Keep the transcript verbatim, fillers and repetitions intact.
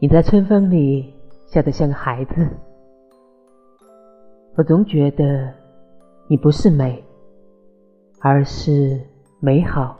你在春风里笑得像个孩子，我总觉得你不是美，而是美好。